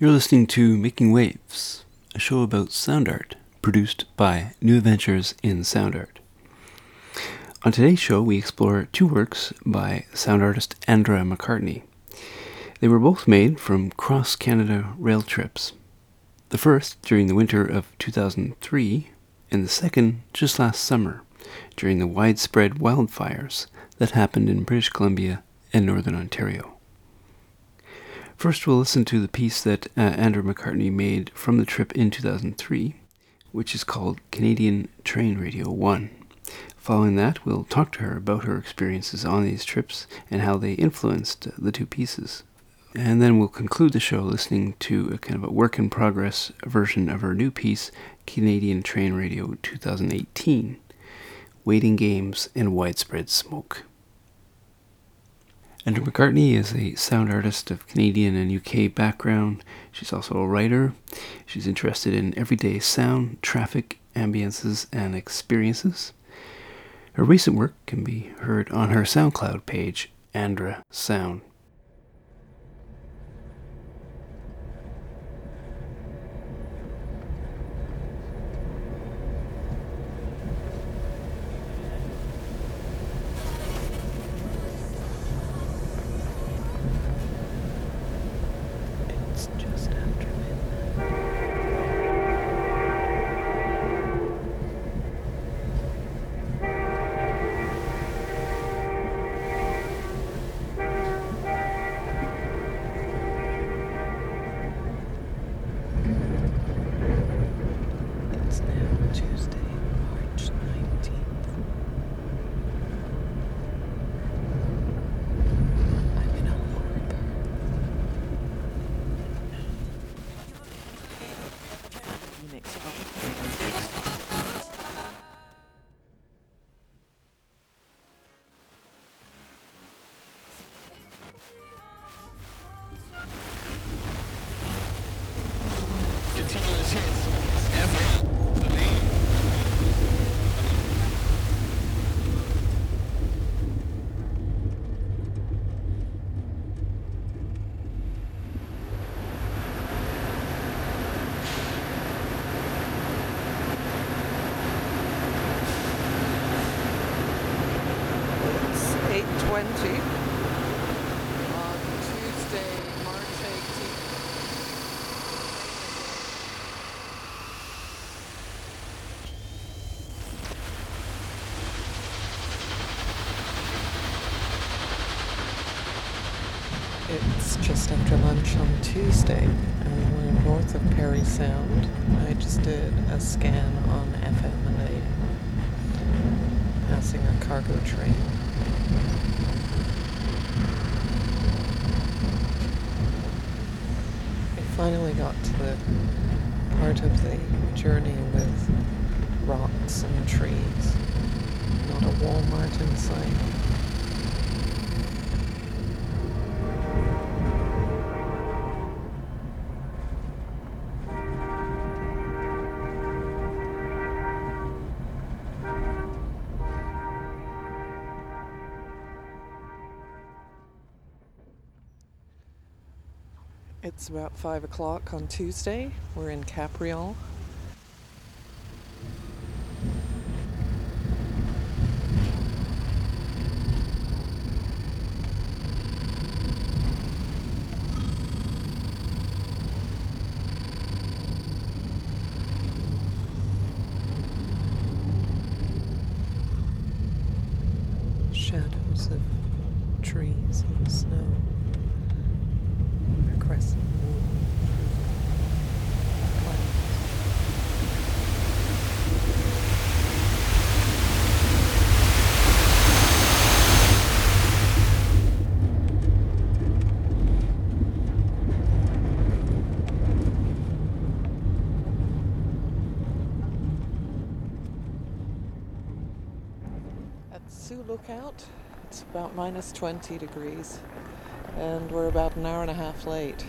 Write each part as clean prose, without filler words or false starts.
You're listening to Making Waves, a show about sound art produced by New Adventures in Sound Art. On today's show, we explore two works by sound artist Andrea McCartney. They were both made from cross-Canada rail trips. The first during the winter of 2003, and the second just last summer, during the widespread wildfires that happened in British Columbia and Northern Ontario. First, we'll listen to the piece that Andra McCartney made from the trip in 2003, which is called Canadian Train Radio 1. Following that, we'll talk to her about her experiences on these trips and how they influenced the two pieces. And then we'll conclude the show listening to a kind of a work-in-progress version of her new piece, Canadian Train Radio 2018, Waiting Games and Widespread Smoke. Andra McCartney is a sound artist of Canadian and UK background. She's also a writer. She's interested in everyday sound, traffic, ambiences, and experiences. Her recent work can be heard on her SoundCloud page, Andra Sound. It's just after lunch on Tuesday, and we're north of Perry Sound. I just did a scan on FM and AM, passing a cargo train. I finally got to the part of the journey with rocks and trees. Not a Walmart in sight. It's about 5 o'clock on Tuesday. We're in Capriol. Shadows of trees and snow. Lookout. It's about minus 20 degrees and we're about an hour and a half late.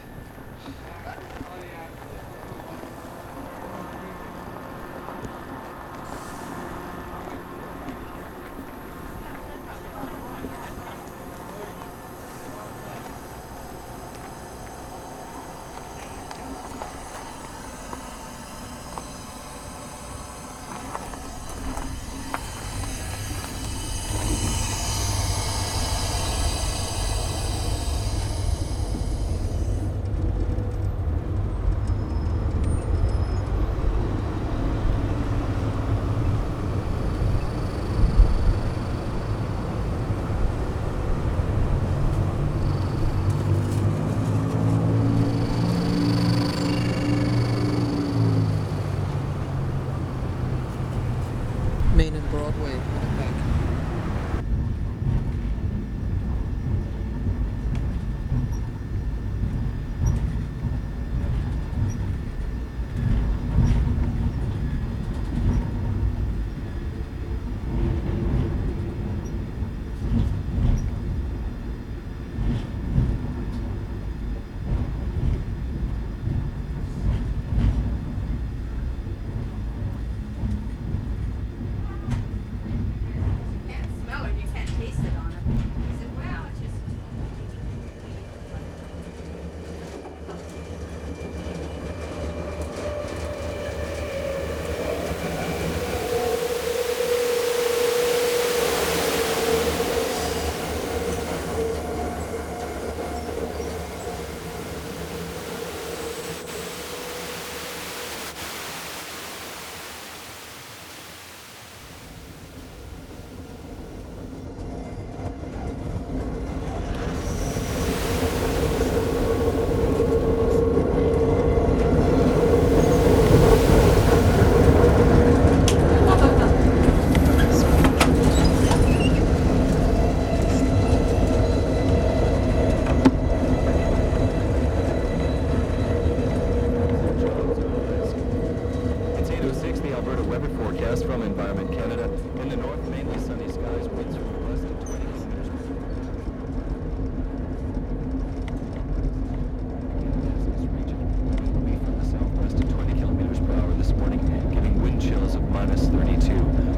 Gus from Environment Canada. In the north, mainly sunny skies, winds are pleasant.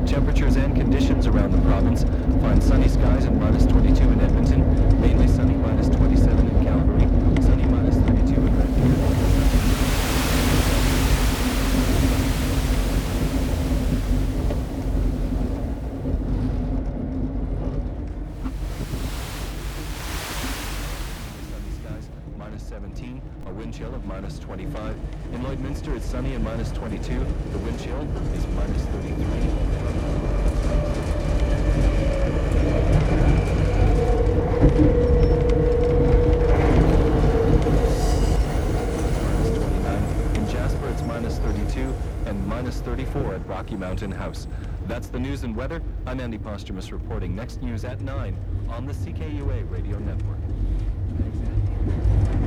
Temperatures and conditions around the province find sunny skies and minus 22 in Edmonton, mainly sunny minus 27 in Calgary, sunny minus 32 in Red Deer. Sunny skies, minus 17, a wind chill of minus 25. In Lloydminster it's sunny and minus 22, the wind chill is minus 33. Mountain House. That's the news and weather. I'm Andy Posthumus reporting. Next news at 9 on the CKUA Radio Network. Thanks,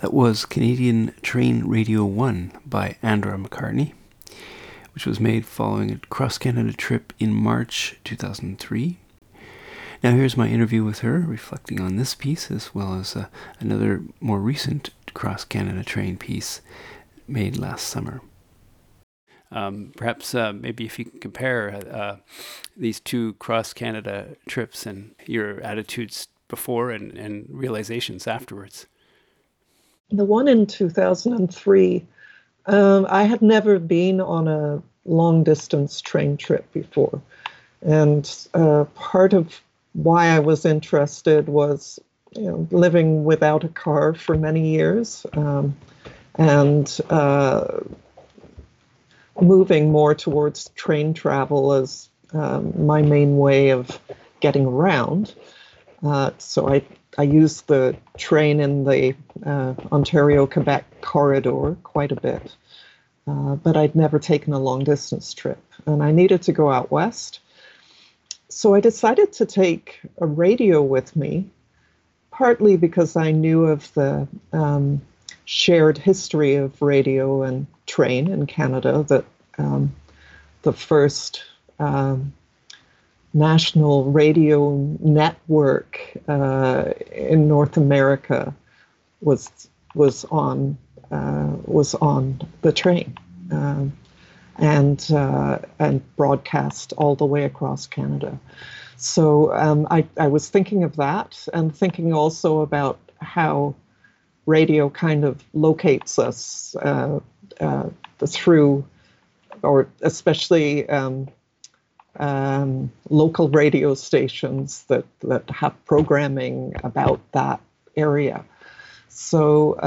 That was Canadian Train Radio 1 by Andra McCartney, which was made following a cross-Canada trip in March 2003. Now here's my interview with her, reflecting on this piece, as well as another more recent cross-Canada train piece made last summer. Perhaps maybe if you can compare these two cross-Canada trips and your attitudes before and realizations afterwards. The one in 2003, I had never been on a long-distance train trip before. And part of why I was interested was living without a car for many years and moving more towards train travel as my main way of getting around. So I used the train in the Ontario-Quebec corridor quite a bit. but I'd never taken a long distance trip and I needed to go out west. So I decided to take a radio with me, partly because I knew of the shared history of radio and train in Canada, that the first national radio network in North America was on the train and broadcast all the way across Canada. So I was thinking of that and thinking also about how radio kind of locates us through, or especially local radio stations that have programming about that area. So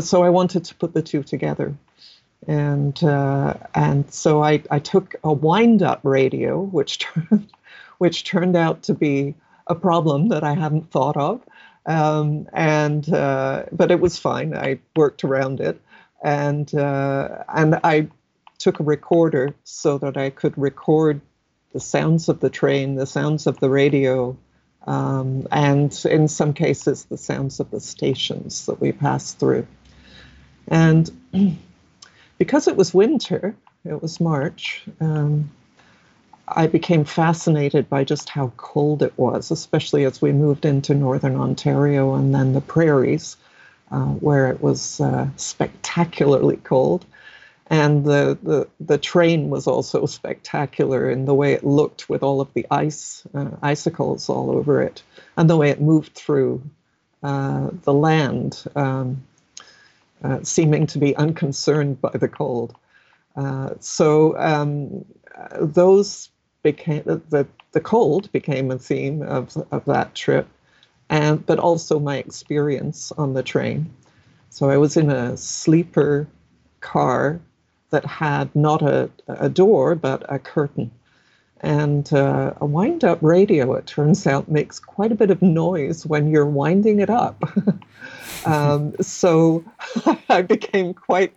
so I wanted to put the two together, and so I took a wind-up radio, which turned out to be a problem that I hadn't thought of, but it was fine. I worked around it, and I took a recorder so that I could record the sounds of the train, the sounds of the radio, and in some cases the sounds of the stations that we passed through. And because it was winter, it was March, I became fascinated by just how cold it was, especially as we moved into northern Ontario and then the prairies, where it was spectacularly cold. And the train was also spectacular in the way it looked, with all of the icicles all over it, and the way it moved through the land, seeming to be unconcerned by the cold. Those became the cold became a theme of that trip, but also my experience on the train. So I was in a sleeper car that had not a door, but a curtain. And a wind-up radio, it turns out, makes quite a bit of noise when you're winding it up. So I became quite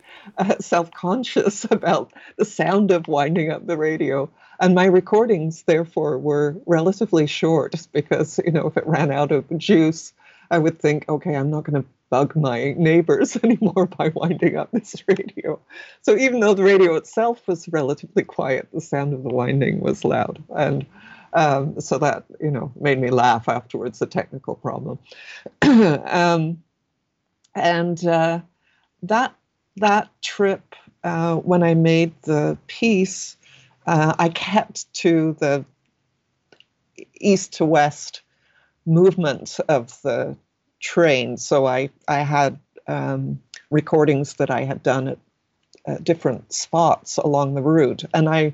self-conscious about the sound of winding up the radio. And my recordings, therefore, were relatively short, because, you know, if it ran out of juice, I would think, okay, I'm not going to bug my neighbors anymore by winding up this radio. So even though the radio itself was relatively quiet, the sound of the winding was loud. And so that, you know, made me laugh afterwards, a technical problem. That trip, when I made the piece, I kept to the east to west movement of the train. So I had recordings that I had done at different spots along the route. And I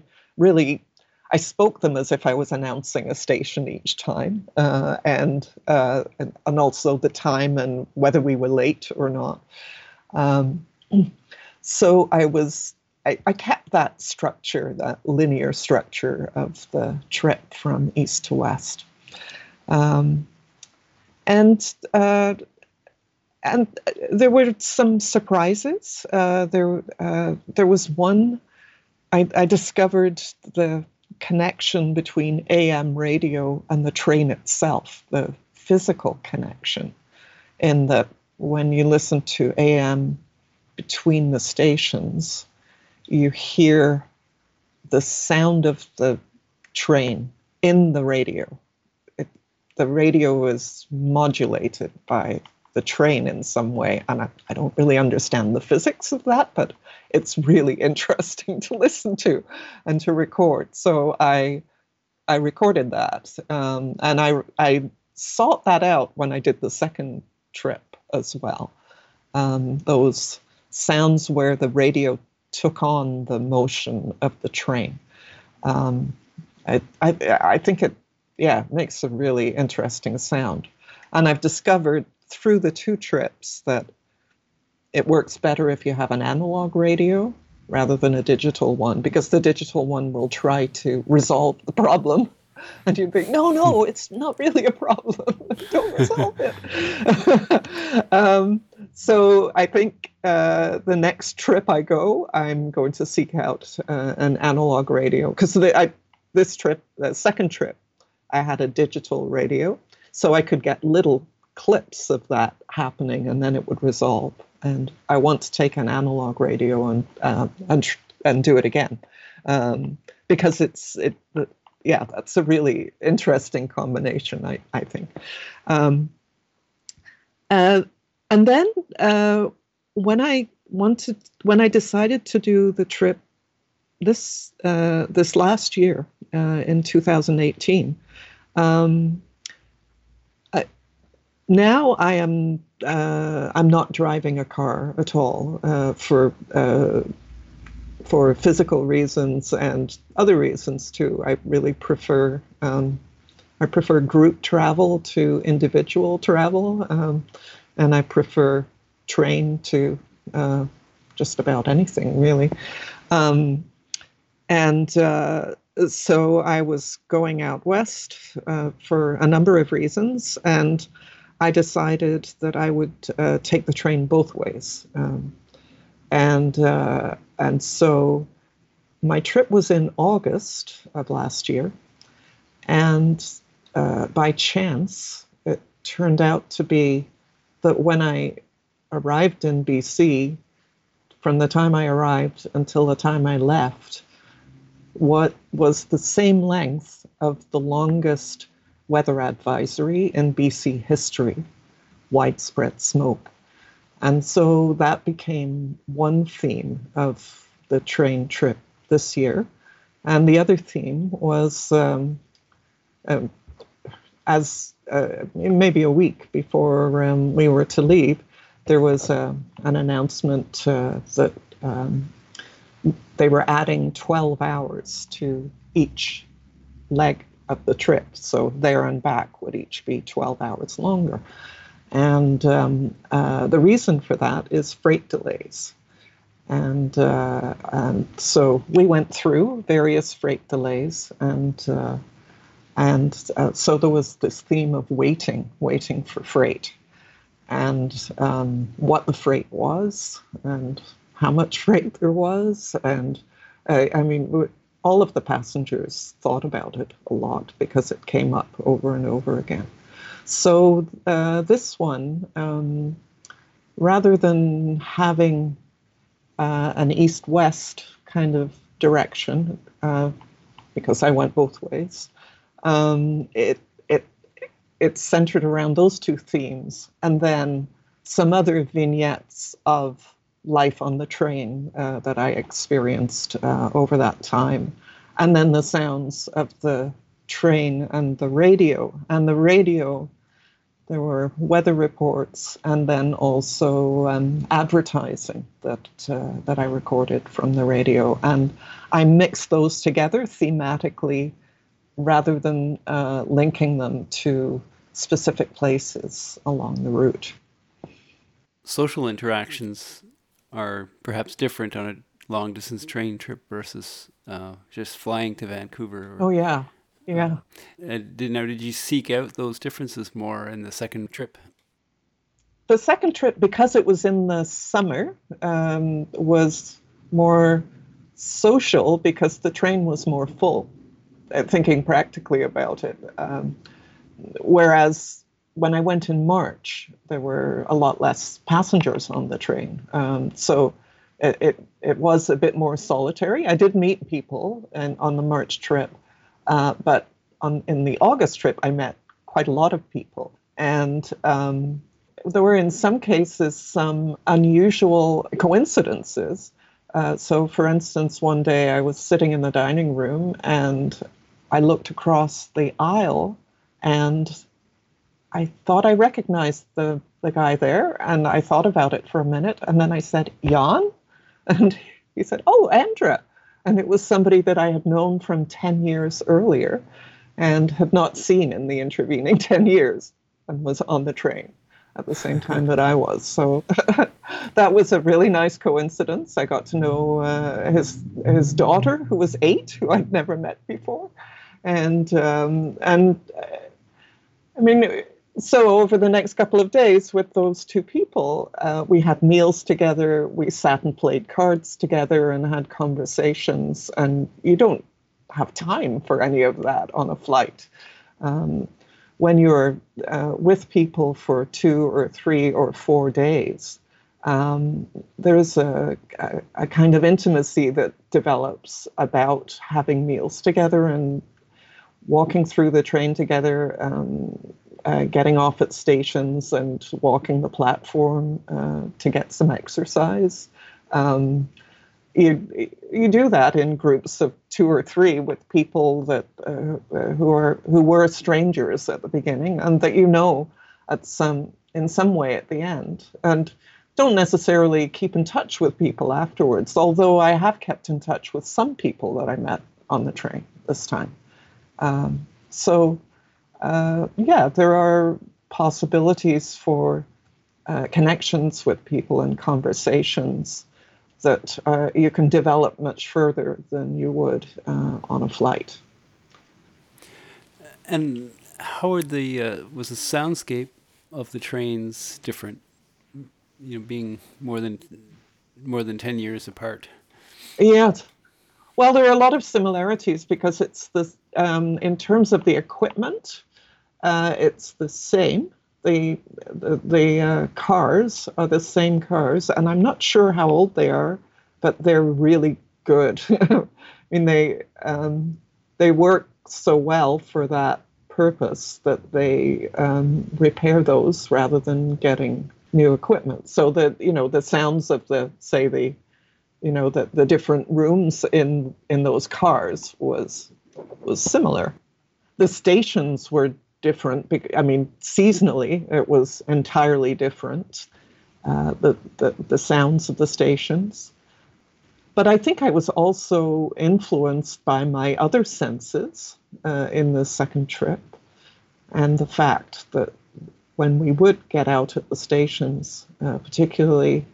spoke them as if I was announcing a station each time, and also the time and whether we were late or not. So I kept that structure, that linear structure of the trip from east to west. And there were some surprises. There was one. I discovered the connection between AM radio and the train itself, the physical connection, in that when you listen to AM between the stations, you hear the sound of the train in the radio. The radio was modulated by the train in some way. And I don't really understand the physics of that, but it's really interesting to listen to and to record. So I recorded that. And I sought that out when I did the second trip as well. Those sounds where the radio took on the motion of the train. I think it, yeah, makes a really interesting sound. And I've discovered through the two trips that it works better if you have an analog radio rather than a digital one, because the digital one will try to resolve the problem. And you think, no, it's not really a problem. Don't resolve it. So I think the next trip I go, I'm going to seek out an analog radio, because this trip, the second trip, I had a digital radio, so I could get little clips of that happening, and then it would resolve. And I want to take an analog radio and do it again, because yeah, that's a really interesting combination, I think. And then when I decided to do the trip this last year in 2018, now I am I'm not driving a car at all for physical reasons and other reasons too. I really prefer group travel to individual travel, and I prefer train to just about anything really. So I was going out west for a number of reasons, and I decided that I would take the train both ways. And so my trip was in August of last year, and by chance, it turned out to be that when I arrived in BC, from the time I arrived until the time I left, what was the same length of the longest weather advisory in BC history, widespread smoke. And so that became one theme of the train trip this year. And the other theme was, maybe a week before we were to leave, there was an announcement that they were adding 12 hours to each leg of the trip. So there and back would each be 12 hours longer. And the reason for that is freight delays. And so we went through various freight delays, and so there was this theme of waiting for freight, and what the freight was, and how much freight there was. And I mean, all of the passengers thought about it a lot because it came up over and over again. So this one, rather than having an east-west kind of direction, because I went both ways, it's centered around those two themes, and then some other vignettes of life on the train that I experienced over that time, and then the sounds of the train and the radio. There were weather reports, and then also advertising that I recorded from the radio. And I mixed those together thematically, rather than linking them to specific places along the route. Social interactions are perhaps different on a long-distance train trip versus just flying to Vancouver. Oh, yeah. Yeah. Did you seek out those differences more in the second trip? The second trip, because it was in the summer, was more social because the train was more full, thinking practically about it. Whereas when I went in March, there were a lot less passengers on the train. So it was a bit more solitary. I did meet people on the March trip. But in the August trip, I met quite a lot of people. And there were, in some cases, some unusual coincidences. So, for instance, one day I was sitting in the dining room, and I looked across the aisle, and I thought I recognized the guy there, and I thought about it for a minute, and then I said, "Jan?" And he said, "Oh, Andra." And it was somebody that I had known from 10 years earlier and have not seen in the intervening 10 years, and was on the train at the same time that I was. So that was a really nice coincidence. I got to know his daughter, who was 8, who I'd never met before. And I mean, So over the next couple of days with those two people, we had meals together, we sat and played cards together and had conversations, and you don't have time for any of that on a flight. When you're with people for 2 or 3 or 4 days, there's a kind of intimacy that develops about having meals together and walking through the train together, getting off at stations and walking the platform to get some exercise. You do that in groups of 2 or 3 with people that who were strangers at the beginning and that you know at in some way at the end, and don't necessarily keep in touch with people afterwards. Although I have kept in touch with some people that I met on the train this time. Yeah, there are possibilities for connections with people and conversations that you can develop much further than you would on a flight. And how are was the soundscape of the trains different? You know, being more than 10 years apart. Yeah. Well, there are a lot of similarities because it's this. In terms of the equipment, it's the same. The cars are the same cars, and I'm not sure how old they are, but they're really good. I mean, they work so well for that purpose that they repair those rather than getting new equipment. So that, you know, the sounds of the different rooms in those cars was similar. The stations were different. I mean, seasonally, it was entirely different, the sounds of the stations. But I think I was also influenced by my other senses in the second trip, and the fact that when we would get out at the stations, particularly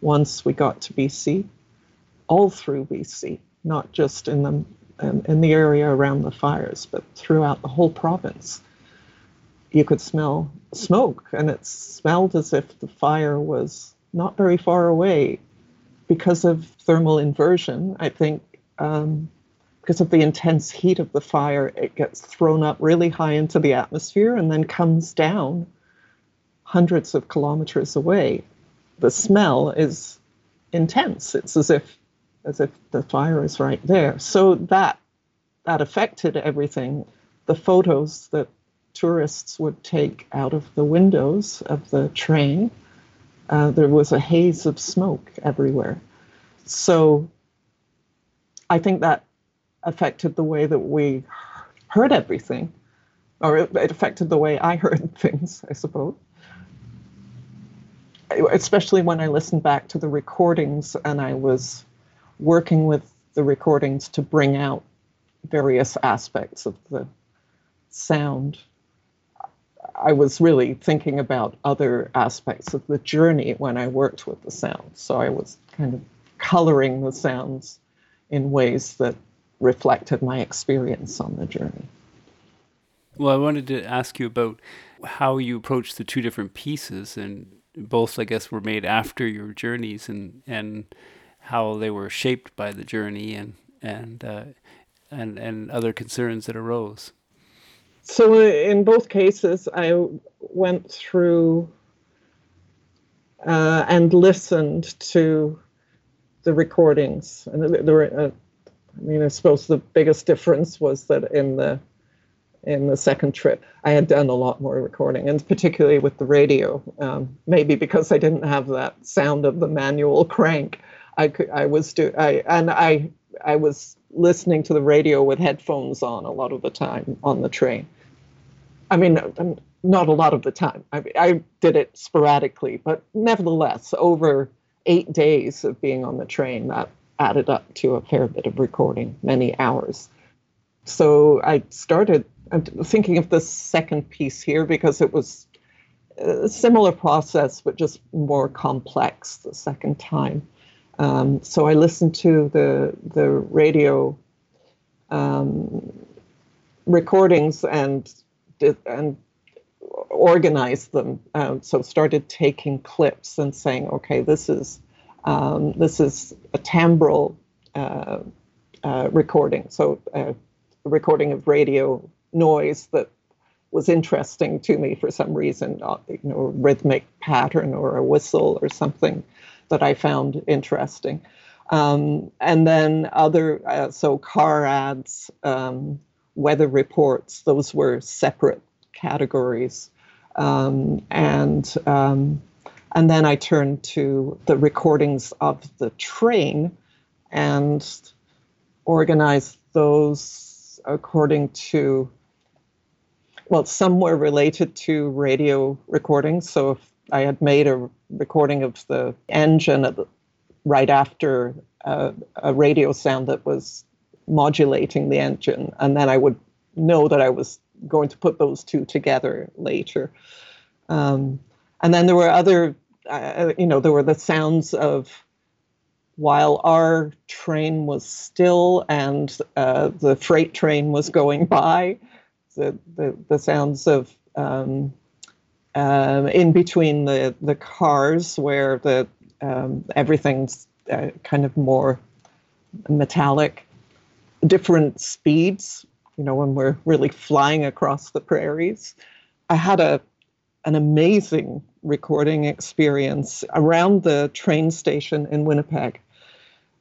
once we got to BC, all through BC, not just in the area around the fires, but throughout the whole province, you could smell smoke, and it smelled as if the fire was not very far away because of thermal inversion. I think because of the intense heat of the fire, it gets thrown up really high into the atmosphere and then comes down hundreds of kilometers away. The smell is intense. It's as if the fire is right there. So that affected everything. The photos that tourists would take out of the windows of the train, there was a haze of smoke everywhere. So I think that affected the way that we heard everything, or it affected the way I heard things, I suppose. Especially when I listened back to the recordings and I was working with the recordings to bring out various aspects of the sound. I was really thinking about other aspects of the journey when I worked with the sounds. So I was kind of coloring the sounds in ways that reflected my experience on the journey. Well, I wanted to ask you about how you approached the two different pieces, and both, I guess, were made after your journeys, and how they were shaped by the journey and other concerns that arose. So in both cases, I went through and listened to the recordings. And there were, I suppose the biggest difference was that in the second trip, I had done a lot more recording, and particularly with the radio, maybe because I didn't have that sound of the manual crank. I was listening to the radio with headphones on a lot of the time on the train. I mean, not a lot of the time. I did it sporadically, but nevertheless, over 8 days of being on the train, that added up to a fair bit of recording, many hours. So I started, I'm thinking of the second piece here because it was a similar process, but just more complex the second time. So I listened to the radio recordings and organize them. So started taking clips and saying, okay, this is a timbral recording. So a recording of radio noise that was interesting to me for some reason, you know, a rhythmic pattern or a whistle or something that I found interesting. And then other, so car ads, weather reports, those were separate categories. And then I turned to the recordings of the train and organized those according to, well, some were related to radio recordings. So if I had made a recording of the engine of the, right after a radio sound that was modulating the engine, and then I would know that I was going to put those two together later. And then there were other, you know, there were the sounds of while our train was still and the freight train was going by, the sounds of in between the cars where the everything's kind of more metallic, different speeds, you know, when we're really flying across the prairies. I had an amazing recording experience around the train station in Winnipeg.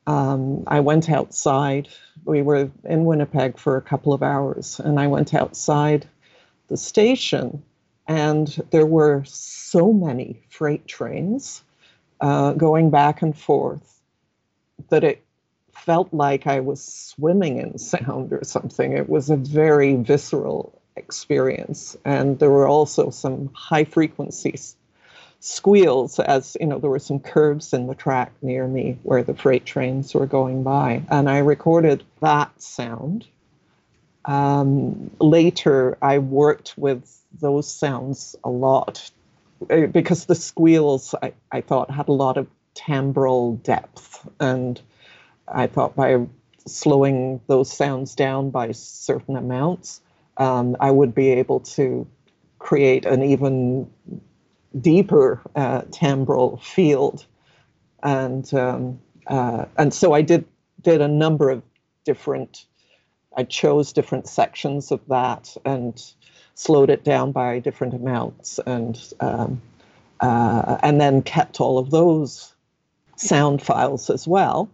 I went outside. We were in Winnipeg for a couple of hours, and I went outside the station, and there were so many freight trains going back and forth that it felt like I was swimming in sound or something. It was a very visceral experience. And there were also some high frequency squeals, as you know, there were some curves in the track near me where the freight trains were going by. And I recorded that sound. Later, I worked with those sounds a lot, because the squeals, I thought, had a lot of timbral depth. And I thought by slowing those sounds down by certain amounts, I would be able to create an even deeper timbral field. And so I did a number of different, I chose different sections of that and slowed it down by different amounts, and then kept all of those sound files as well.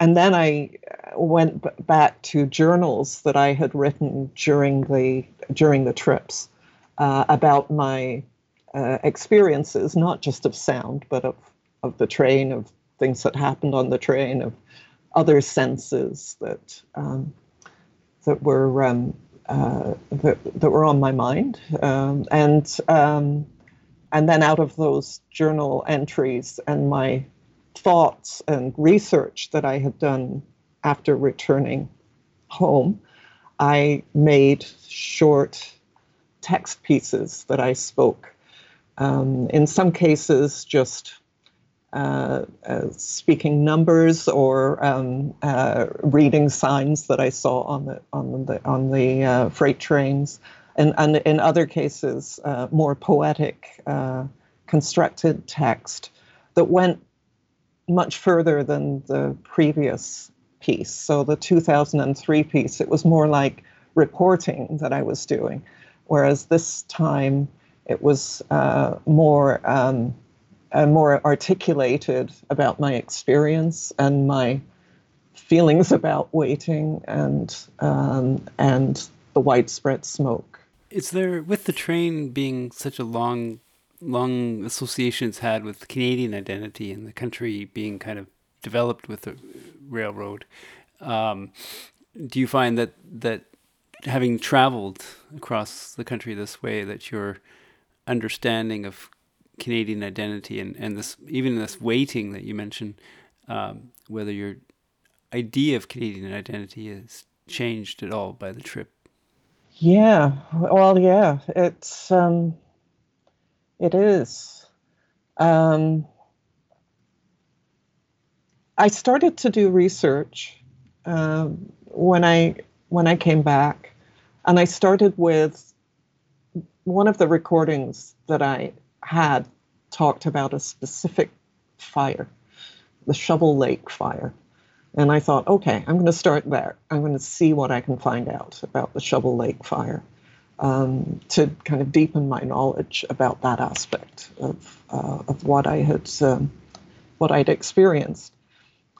And then I went back to journals that I had written during the trips about my experiences, not just of sound, but of the train, of things that happened on the train, of other senses that that were on my mind, and then out of those journal entries and my thoughts and research that I had done after returning home, I made short text pieces that I spoke. In some cases, just speaking numbers or reading signs that I saw on the freight trains, and in other cases, more poetic, constructed text that went much further than the previous piece. So the 2003 piece, it was more like reporting that I was doing, whereas this time it was more more articulated about my experience and my feelings about waiting and the widespread smoke. Is there, with the train being such a long associations had with Canadian identity and the country being kind of developed with the railroad, do you find that having traveled across the country this way, that your understanding of Canadian identity and this, even this waiting that you mentioned, whether your idea of Canadian identity is changed at all by the trip? Yeah, well, yeah, it's... It is. I started to do research when I came back, and I started with one of the recordings that I had talked about a specific fire, the Shovel Lake fire. And I thought, okay, I'm going to start there. I'm going to see what I can find out about the Shovel Lake fire to kind of deepen my knowledge about that aspect of what I'd experienced.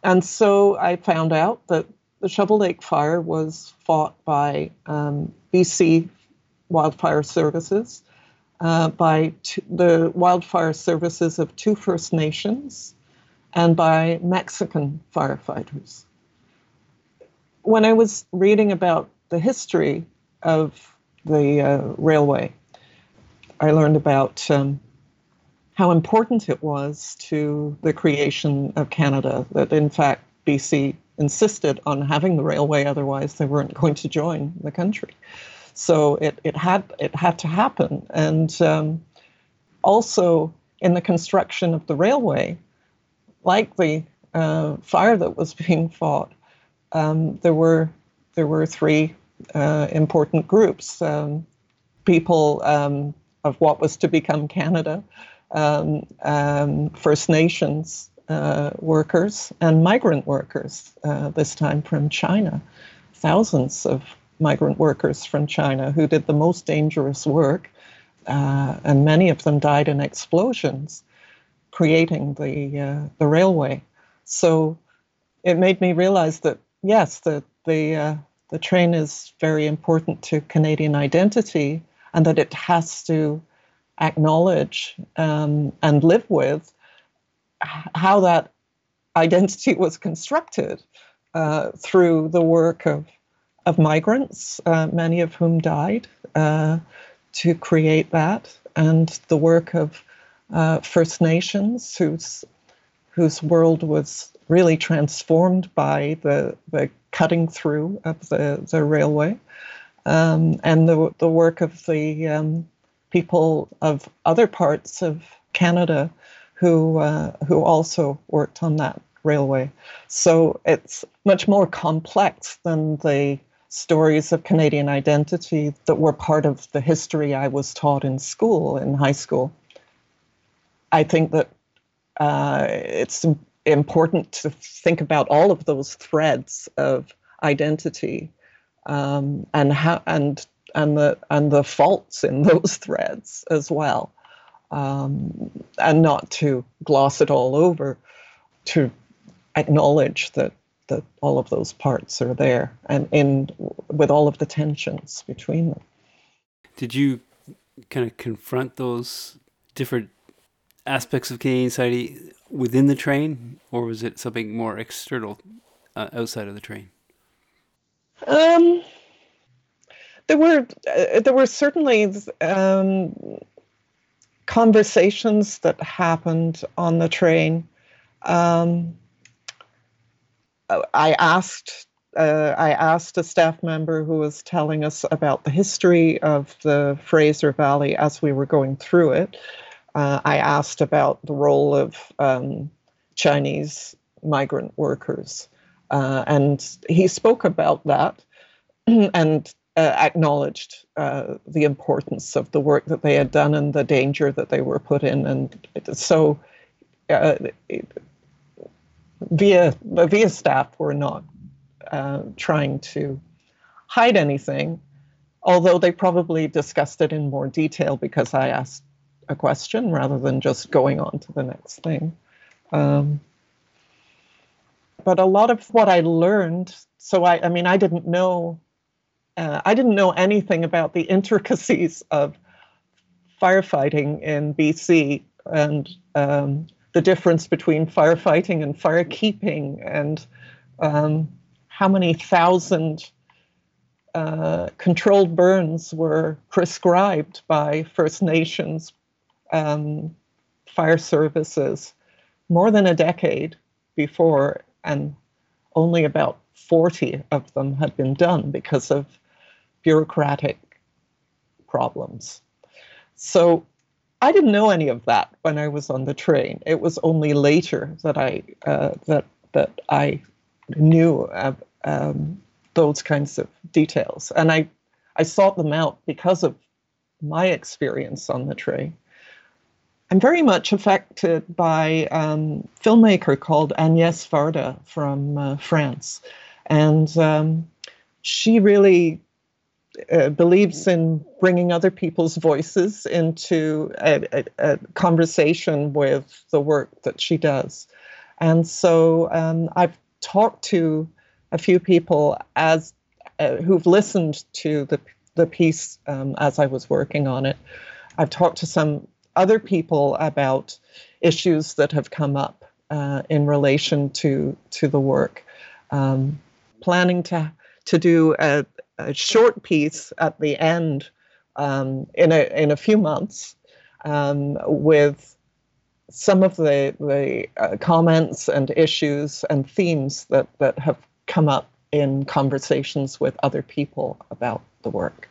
And so I found out that the Shovel Lake fire was fought by BC Wildfire Services, by the wildfire services of 2 First Nations, and by Mexican firefighters. When I was reading about the history of the railway, I learned about how important it was to the creation of Canada, that in fact BC insisted on having the railway, otherwise they weren't going to join the country. So it had to happen. And also in the construction of the railway, like the fire that was being fought, there were 3 important groups: people of what was to become Canada, First Nations workers, and migrant workers. This time from China, thousands of migrant workers from China who did the most dangerous work, and many of them died in explosions creating the railway. So it made me realize that, yes, that the train is very important to Canadian identity, and that it has to acknowledge and live with how that identity was constructed through the work of migrants, many of whom died, to create that, and the work of First Nations, whose world was really transformed by the cutting through of the railway, and the work of the people of other parts of Canada who also worked on that railway. So it's much more complex than the stories of Canadian identity that were part of the history I was taught in school, in high school. I think that it's important to think about all of those threads of identity and the faults in those threads as well, and not to gloss it all over, to acknowledge that all of those parts are there, and with all of the tensions between them. Did you kind of confront those different aspects of Canadian society within the train, or was it something more external, outside of the train? There were certainly conversations that happened on the train. I asked a staff member who was telling us about the history of the Fraser Valley as we were going through it. I asked about the role of Chinese migrant workers, and he spoke about that and acknowledged the importance of the work that they had done and the danger that they were put in. And so via staff were not trying to hide anything, although they probably discussed it in more detail because I asked a question rather than just going on to the next thing. But a lot of what I learned, so I mean, I didn't know anything about the intricacies of firefighting in BC, and the difference between firefighting and firekeeping, and how many thousand controlled burns were prescribed by First Nations fire services more than a decade before, and only about 40 of them had been done because of bureaucratic problems. So I didn't know any of that when I was on the train. It was only later that I knew of those kinds of details, and I sought them out because of my experience on the train. I'm very much affected by a filmmaker called Agnès Varda from France. And she really believes in bringing other people's voices into a conversation with the work that she does. And so I've talked to a few people as who've listened to the piece as I was working on it. I've talked to some other people about issues that have come up in relation to the work. Planning to do a short piece at the end in a few months with some of the comments and issues and themes that have come up in conversations with other people about the work.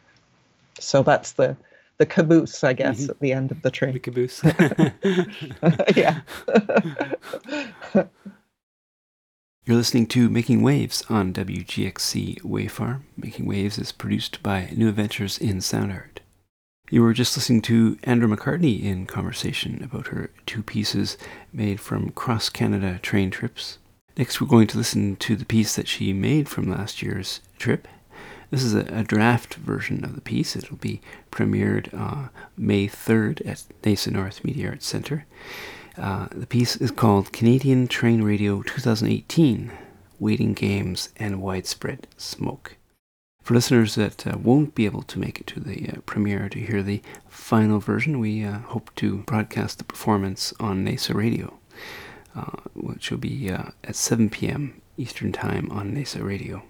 So that's the caboose, I guess, mm-hmm. at the end of the train. The caboose. Yeah. You're listening to Making Waves on WGXC Wave Farm. Making Waves is produced by New Adventures in Sound Art. You were just listening to Andrea McCartney in conversation about her two pieces made from cross-Canada train trips. Next, we're going to listen to the piece that she made from last year's trip. This is a draft version of the piece. It'll be premiered May 3rd at NASA North Media Arts Centre. The piece is called Canadian Train Radio 2018, Waiting Games and Widespread Smoke. For listeners that won't be able to make it to the premiere to hear the final version, we hope to broadcast the performance on NASA Radio, which will be at 7 p.m. Eastern Time on NASA Radio.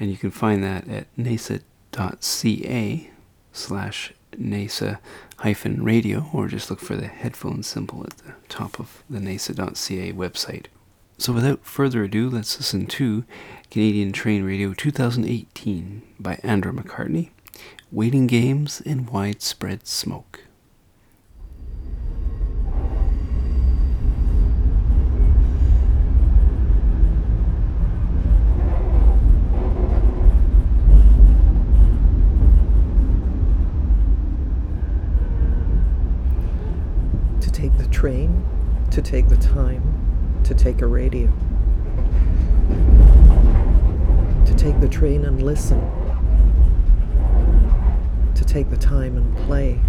And you can find that at nasa.ca/nasa-radio, or just look for the headphone symbol at the top of the nasa.ca website. So without further ado, let's listen to Canadian Train Radio 2018 by Andra McCartney, Waiting Games and Widespread Smoke. Train, to take the time, to take a radio, to take the train and listen, to take the time and play.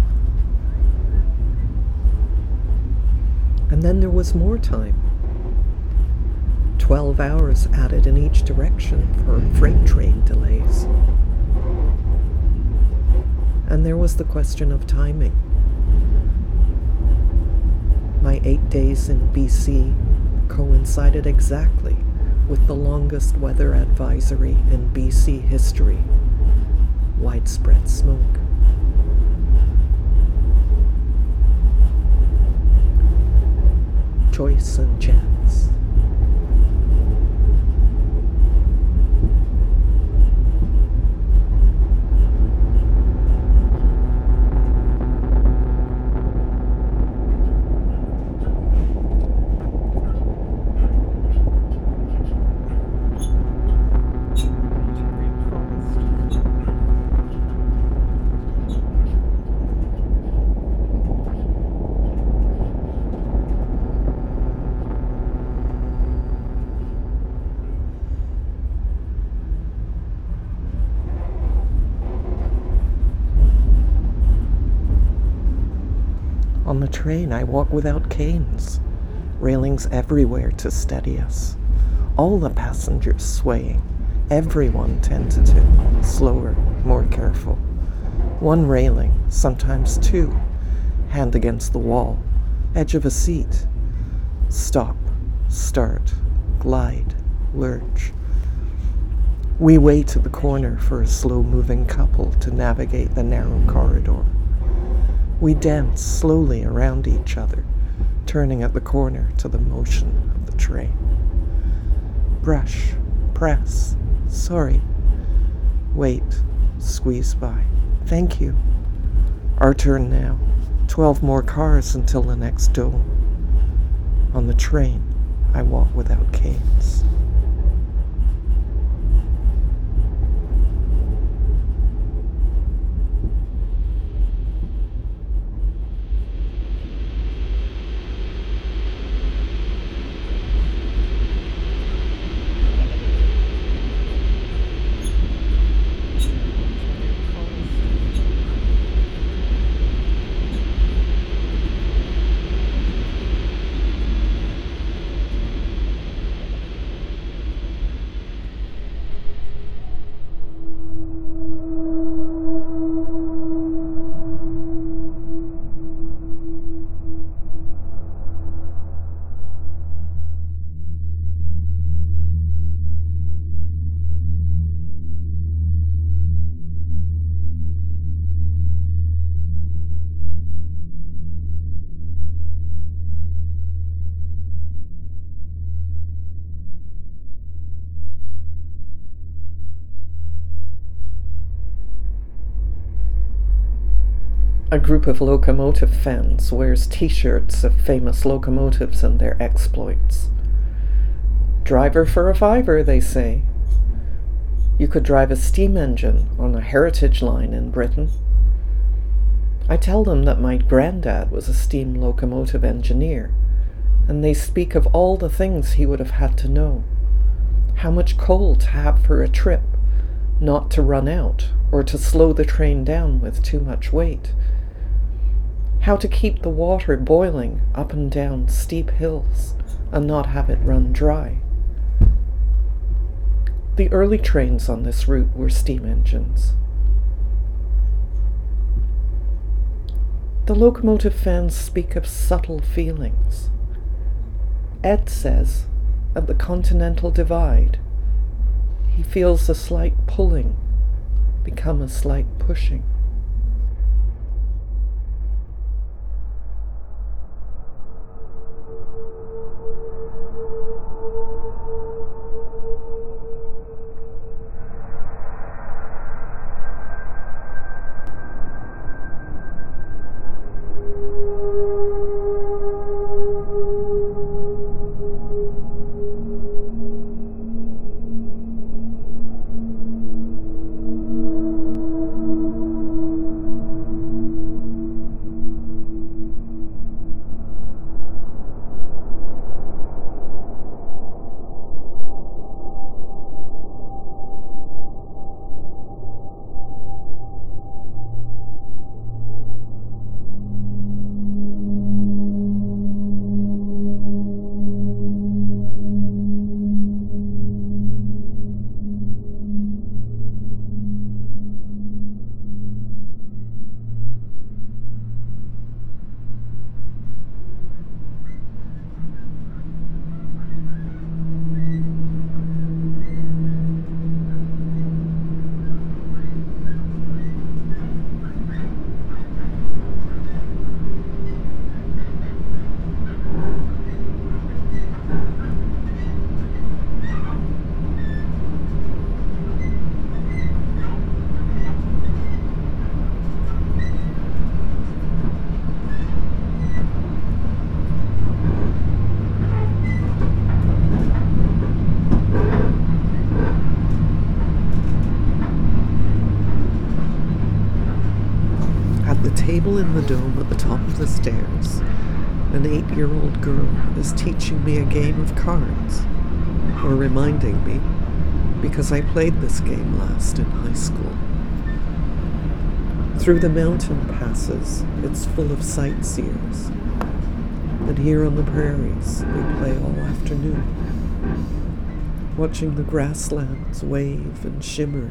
And then there was more time, 12 hours added in each direction for freight train delays. And there was the question of timing. My 8 days in BC coincided exactly with the longest weather advisory in BC history, widespread smoke. Choice and chance. Train, I walk without canes, railings everywhere to steady us, all the passengers swaying, everyone tentative, slower, more careful. One railing, sometimes two, hand against the wall, edge of a seat, stop, start, glide, lurch. We wait at the corner for a slow-moving couple to navigate the narrow corridor. We dance slowly around each other, turning at the corner to the motion of the train. Brush, press, sorry. Wait, squeeze by, thank you. Our turn now, 12 more cars until the next dome. On the train, I walk without canes. A group of locomotive fans wears t-shirts of famous locomotives and their exploits. Driver for a fiver, they say. You could drive a steam engine on a heritage line in Britain. I tell them that my granddad was a steam locomotive engineer, and they speak of all the things he would have had to know. How much coal to have for a trip, not to run out, or to slow the train down with too much weight. How to keep the water boiling up and down steep hills and not have it run dry. The early trains on this route were steam engines. The locomotive fans speak of subtle feelings. Ed says, at the Continental Divide, he feels a slight pulling become a slight pushing. In the dome at the top of the stairs, an 8-year-old girl is teaching me a game of cards, or reminding me, because I played this game last in high school. Through the mountain passes, it's full of sightseers, and here on the prairies, we play all afternoon, watching the grasslands wave and shimmer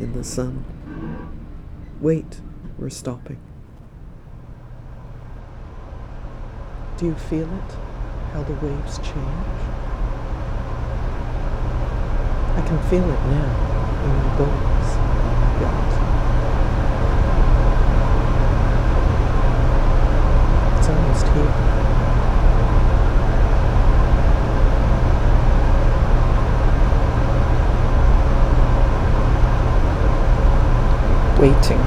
in the sun. Wait, we're stopping. Do you feel it? How the waves change? I can feel it now in my bones. Yet. It's almost here. Waiting.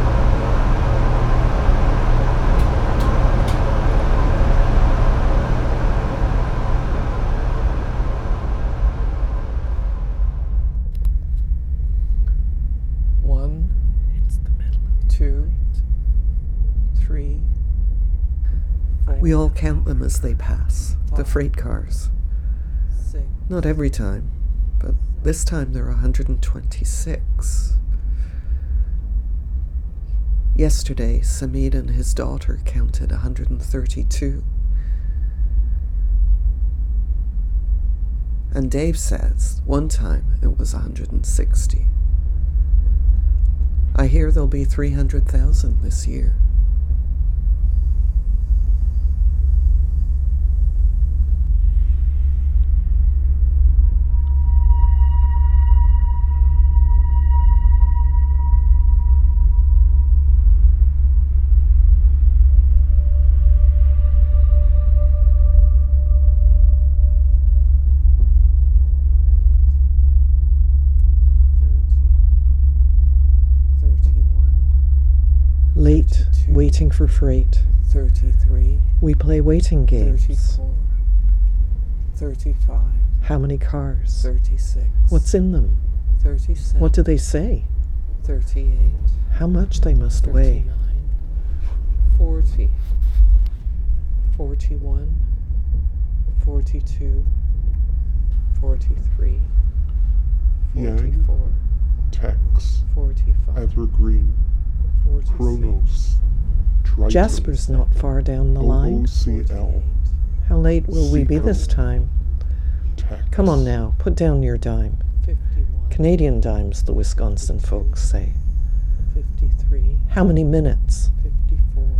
We all count them as they pass, the freight cars. Not every time, but this time there are 126. Yesterday, Samid and his daughter counted 132. And Dave says one time it was 160. I hear there'll be 300,000 this year. Late waiting for freight. 33. We play waiting games. 34. 35. How many cars? 36. What's in them? 37. What do they say? 38. How much they must 39, weigh? 40. 41. 42. 43. 44. Tex. 45. Evergreen. 46. Chronos. Triton. Jasper's not far down the line. OCL. How late will we be this time? Tex. Come on now, put down your dime. 51. Canadian dimes, the Wisconsin 52. Folks say. 53. How many minutes? 54.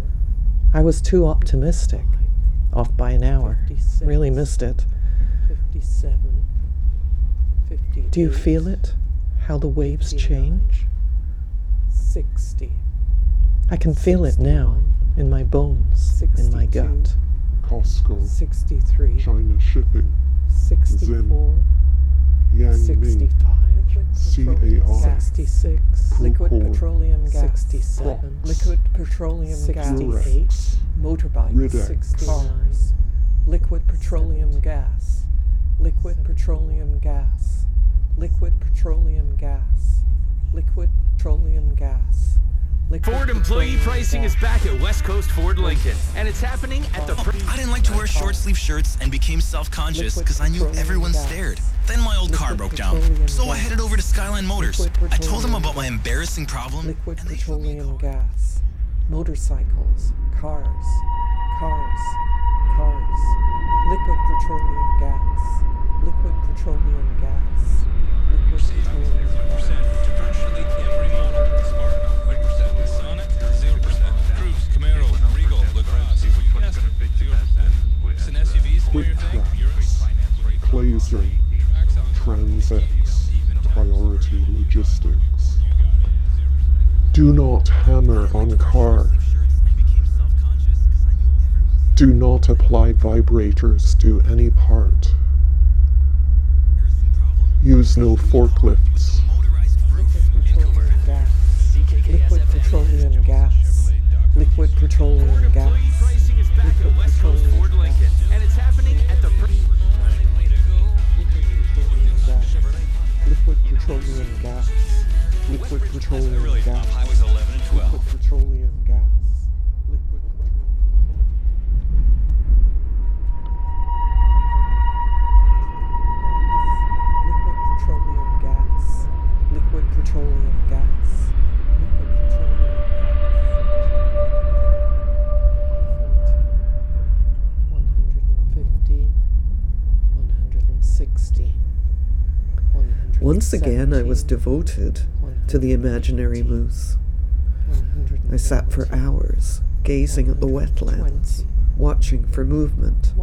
I was too optimistic. 55. Off by an hour. 56. Really missed it. 57. 58. Do you feel it? How the waves 59. Change? 60. I can 61. Feel it now, in my bones, 62. In my gut. Costco. 63. China Shipping. 64. Yangtze. 65. CAR. 66. Liquid petroleum gas. 67. Liquid petroleum gas. 68. Motorbikes. 69. Liquid petroleum gas. Liquid petroleum gas. Liquid petroleum gas. Liquid petroleum gas. Ford employee pricing is back at West Coast Ford Lincoln, and it's happening at the... I didn't like to wear short-sleeve shirts and became self-conscious because I knew everyone stared. Then my old car broke down, so I headed over to Skyline Motors. I told them about my embarrassing problem, liquid petroleum gas, motorcycles, cars, cars, cars, liquid petroleum gas, liquid petroleum gas, liquid petroleum gas. Quick Tracks, Placer, Transits, Priority Logistics. Do not hammer on car. Do not apply vibrators to any part. Use no forklifts. Liquid petroleum gas. Liquid petroleum gas. Back at West Coast Ford Lincoln, and it's happening at the... Liquid petroleum gas. Liquid petroleum gas. Highways 11 and 12. Liquid petroleum gas. Liquid petroleum gas. Liquid petroleum gas. Once again, I was devoted to the imaginary moose. I sat for hours, gazing at the wetlands, watching for movement,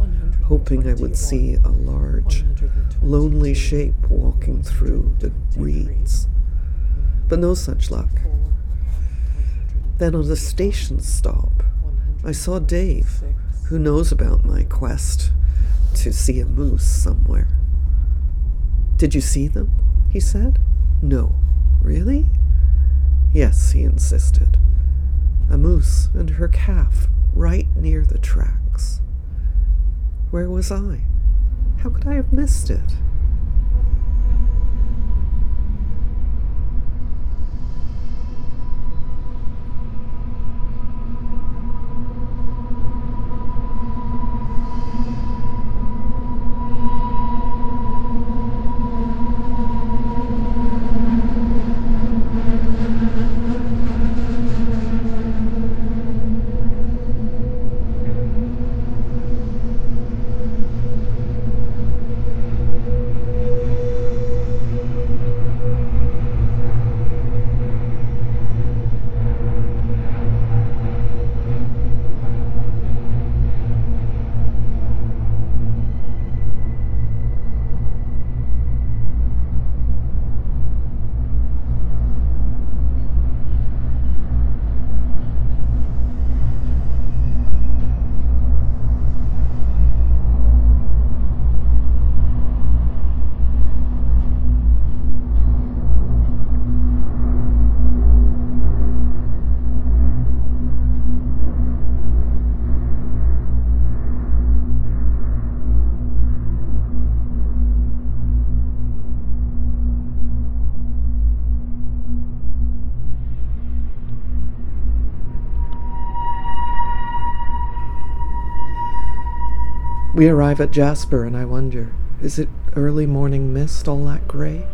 hoping I would see a large, lonely shape walking through the reeds. But no such luck. Then on the station stop, I saw Dave, who knows about my quest to see a moose somewhere. Did you see them? He said. No. Really? Yes, he insisted. A moose and her calf right near the tracks. Where was I? How could I have missed it? We arrive at Jasper and I wonder, is it early morning mist, all that gray?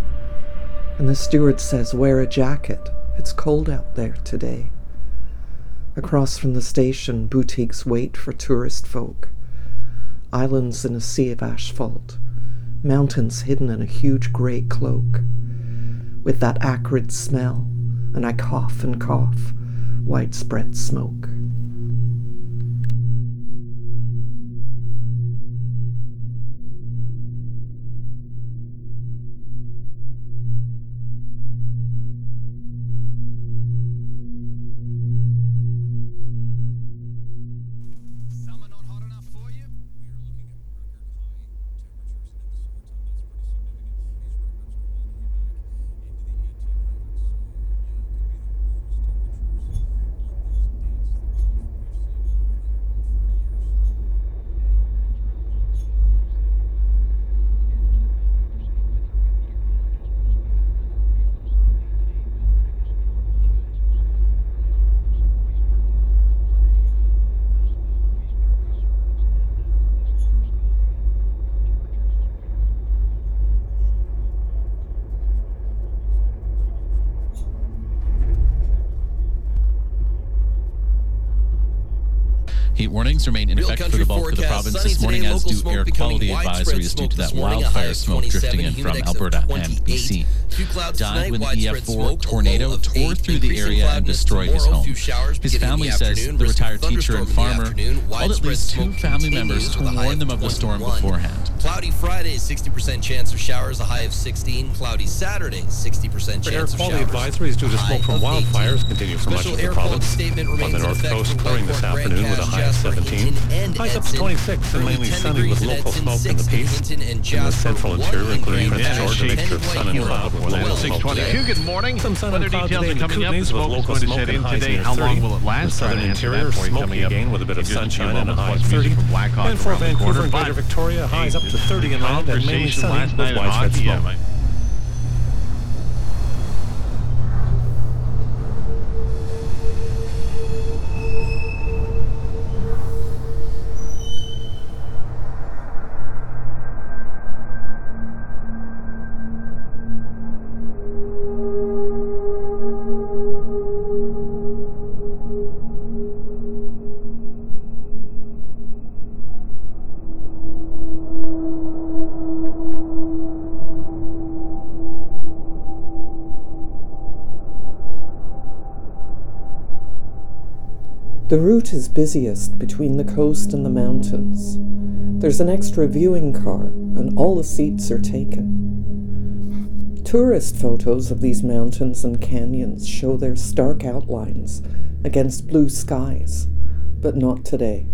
And the steward says, wear a jacket. It's cold out there today. Across from the station, boutiques wait for tourist folk. Islands in a sea of asphalt. Mountains hidden in a huge gray cloak. With that acrid smell, and I cough and cough, widespread smoke. Heat warnings remain in effect for the bulk of the province this morning, as do air quality advisories due to that wildfire smoke drifting in from Alberta and BC. Died when the EF4 tornado tore through the area and destroyed his home. His family says the retired teacher and farmer called at least two family members to warn them of the storm beforehand. Cloudy Friday, 60% chance of showers, a high of 16. Cloudy Saturday, 60% chance of showers. Air quality advisories due to smoke from wildfires continue for much of the province. On the north coast, clearing this afternoon with a high of 17. Highs up to 26 and mainly sunny with local smoke in the east. In the central interior, including Prince George, a mixture of sun and cloud with local smoke today. Good morning. Some sun and cloud today in Kootenays with local smoke and highs near 30. The southern interior, smoky again with a bit of sunshine and a high of 30. And for Vancouver and Greater Victoria, highs up to 30 and land and mainly sunny with widespread smoke. The route is busiest between the coast and the mountains. There's an extra viewing car, and all the seats are taken. Tourist photos of these mountains and canyons show their stark outlines against blue skies, but not today.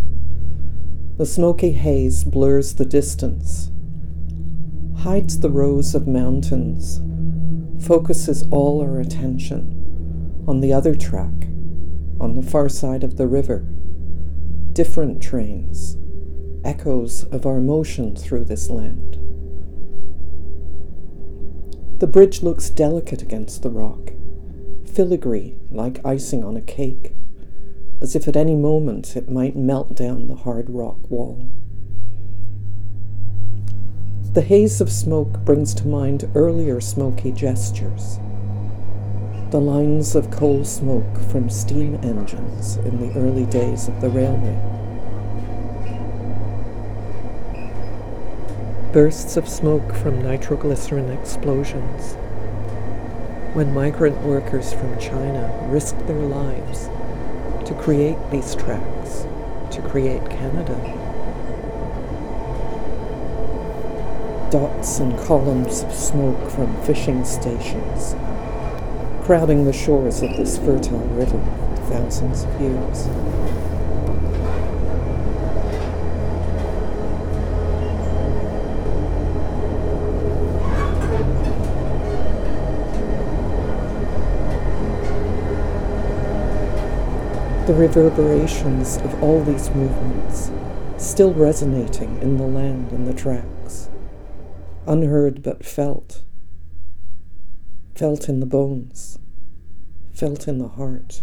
The smoky haze blurs the distance, hides the rows of mountains, focuses all our attention on the other track, on the far side of the river. Different trains, echoes of our motion through this land. The bridge looks delicate against the rock, filigree like icing on a cake, as if at any moment it might melt down the hard rock wall. The haze of smoke brings to mind earlier smoky gestures. The lines of coal smoke from steam engines in the early days of the railway. Bursts of smoke from nitroglycerin explosions. When migrant workers from China risked their lives to create these tracks, to create Canada. Dots and columns of smoke from fishing stations, crowding the shores of this fertile river for thousands of years. The reverberations of all these movements still resonating in the land and the tracks, unheard but felt. Felt in the bones, felt in the heart.